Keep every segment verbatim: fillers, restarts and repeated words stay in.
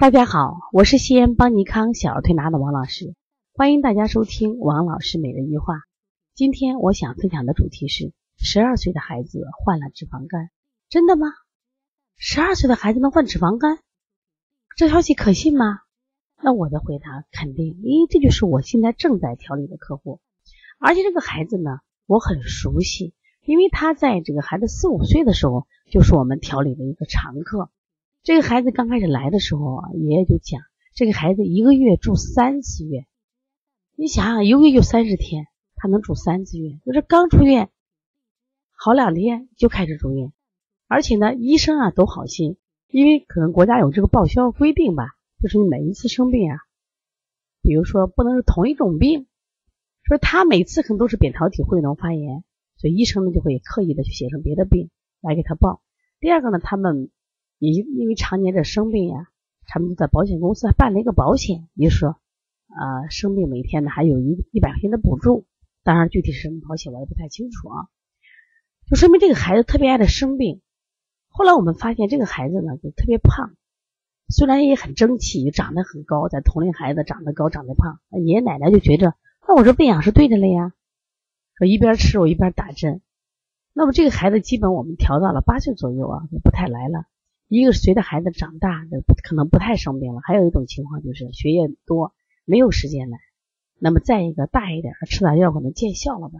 大家好，我是西安邦尼康小儿推拿的王老师，欢迎大家收听王老师每日一话。今天我想分享的主题是十二岁的孩子患了脂肪肝。真的吗？十二岁的孩子能患脂肪肝？这消息可信吗？那我的回答肯定，因为这就是我现在正在调理的客户。而且这个孩子呢，我很熟悉，因为他在这个孩子四五岁的时候就是我们调理的一个常客。这个孩子刚开始来的时候啊，爷爷就讲，这个孩子一个月住三次月。你想想，一个月就三十天，他能住三次月，就是刚出院，好两天就开始住院。而且呢，医生啊都好心，因为可能国家有这个报销规定吧，就是你每一次生病啊，比如说不能是同一种病，说他每次可能都是扁桃体会脓发炎，所以医生呢就会刻意的去写成别的病来给他报。第二个呢，他们也因为常年的生病呀、啊，他们就在保险公司还办了一个保险，也就是说，呃，生病每天呢还有一一百块钱的补助，当然具体是什么保险我也不太清楚啊。就说明这个孩子特别爱的生病。后来我们发现这个孩子呢就特别胖，虽然也很争气，也长得很高，在同龄孩子长得高长得胖，爷爷奶奶就觉着，那我这喂养是对的了呀，说一边吃我一边打针。那么这个孩子基本我们调到了八岁左右啊，就不太来了。一个是随着孩子长大可能不太生病了，还有一种情况就是学业多没有时间来，那么再一个大一点吃点药可能见效了吧。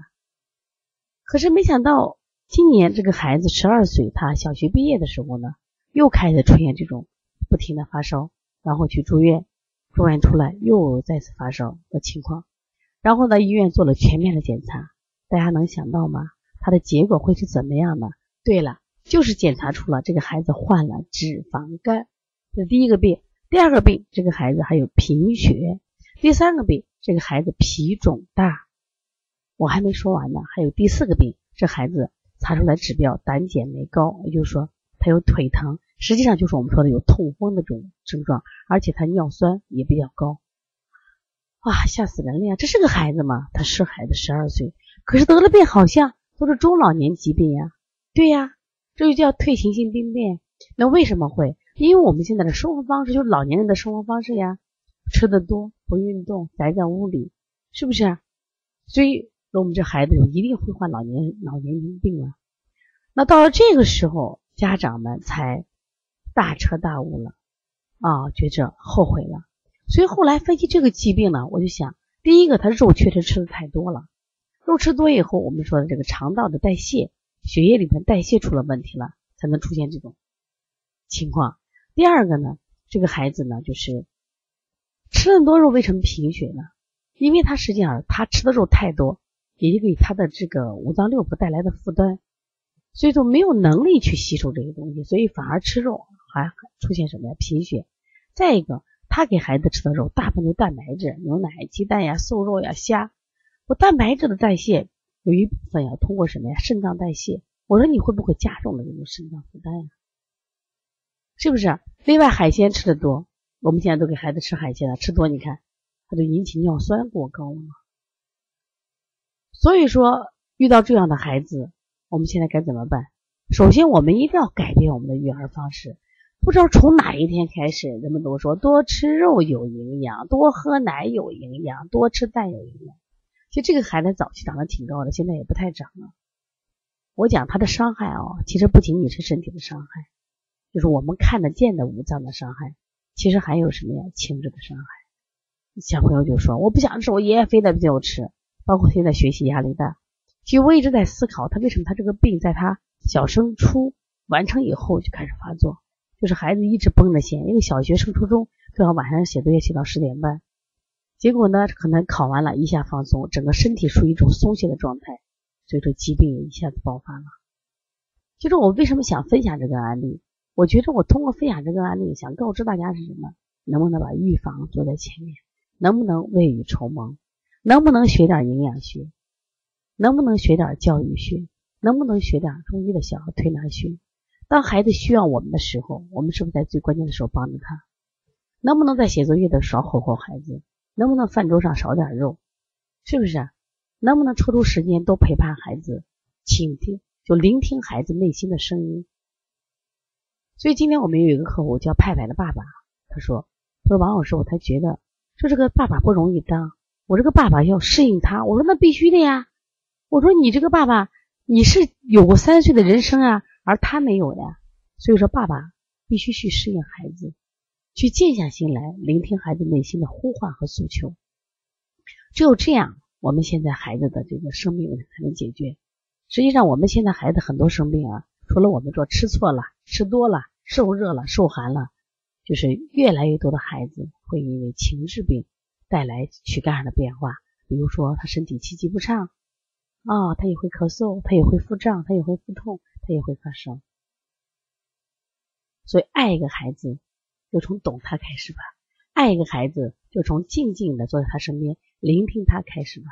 可是没想到今年这个孩子十二岁，他小学毕业的时候呢又开始出现这种不停的发烧，然后去住院，住院出来又再次发烧的情况，然后呢医院做了全面的检查，大家能想到吗？他的结果会是怎么样呢？对了，就是检查出了这个孩子患了脂肪肝，这第一个病。第二个病，这个孩子还有贫血。第三个病，这个孩子脾肿大。我还没说完呢，还有第四个病，这孩子查出来指标胆碱酶高，也就是说他有腿疼，实际上就是我们说的有痛风的这种症状，而且他尿酸也比较高。哇，吓死人了呀！这是个孩子吗？他是孩子十二岁，可是得了病好像都是中老年疾病呀。对呀，这就叫退行性病变。那为什么会？因为我们现在的生活方式就是老年人的生活方式呀，吃得多，不运动，宅在屋里，是不是？所以我们这孩子一定会患老年老年人病了。那到了这个时候，家长们才大彻大悟了啊，觉着后悔了。所以后来分析这个疾病呢，我就想，第一个，他肉确实吃的太多了，肉吃多以后，我们说的这个肠道的代谢，血液里面代谢出了问题了，才能出现这种情况。第二个呢，这个孩子呢就是吃了多肉，为什么贫血呢？因为他实际上他吃的肉太多，也就给他的这个五脏六腑带来的负担，所以说没有能力去吸收这些东西，所以反而吃肉还出现什么呀？贫血。再一个，他给孩子吃的肉大部分是蛋白质，牛奶、鸡蛋呀、瘦肉呀、虾，我蛋白质的代谢有一部分要通过什么呀？肾脏代谢。我说你会不会加重了这种肾脏负担呀？是不是？另外海鲜吃的多，我们现在都给孩子吃海鲜了，吃多你看，它就引起尿酸过高了。所以说，遇到这样的孩子，我们现在该怎么办？首先，我们一定要改变我们的育儿方式。不知道从哪一天开始，人们都说多吃肉有营养，多喝奶有营养，多吃蛋有营养。其实这个孩子早期长得挺高的，现在也不太长了。我讲他的伤害哦，其实不仅仅是身体的伤害，就是我们看得见的五脏的伤害，其实还有什么呀？情志的伤害。小朋友就说我不想吃，我爷爷非得逼我吃，包括现在学习压力大。其实我一直在思考，他为什么他这个病在他小升初完成以后就开始发作，就是孩子一直绷着弦，因为小学升初中最好晚上写作业写到十点半。结果呢，可能考完了一下放松，整个身体处于一种松懈的状态，所以说疾病也一下子爆发了。就是我为什么想分享这个案例，我觉得我通过分享这个案例想告知大家是什么，能不能把预防做在前面，能不能未雨绸缪，能不能学点营养学，能不能学点教育学，能不能学点中医的小儿推拿学。当孩子需要我们的时候，我们是不是在最关键的时候帮着他？能不能在写作业的时候吼吼孩子？能不能饭桌上少点肉？是不是？能不能抽出时间多陪伴孩子，倾听，就聆听孩子内心的声音？所以今天我们有一个客户叫派派的爸爸，他说他说王老师，我才觉得说这个爸爸不容易当，我这个爸爸要适应他。我说那必须的呀，我说你这个爸爸你是有过三岁的人生啊，而他没有的，所以说爸爸必须去适应孩子，去静下心来聆听孩子内心的呼唤和诉求。只有这样，我们现在孩子的这个生命问题才能解决。实际上我们现在孩子很多生病啊，除了我们说吃错了、吃多了、受热了、受寒了，就是越来越多的孩子会因为情志病带来躯干上的变化，比如说他身体气机不畅啊、哦，他也会咳嗽，他也会腹胀，他也会腹痛，他也会发烧。所以爱一个孩子就从懂他开始吧，爱一个孩子就从静静的坐在他身边聆听他开始吧。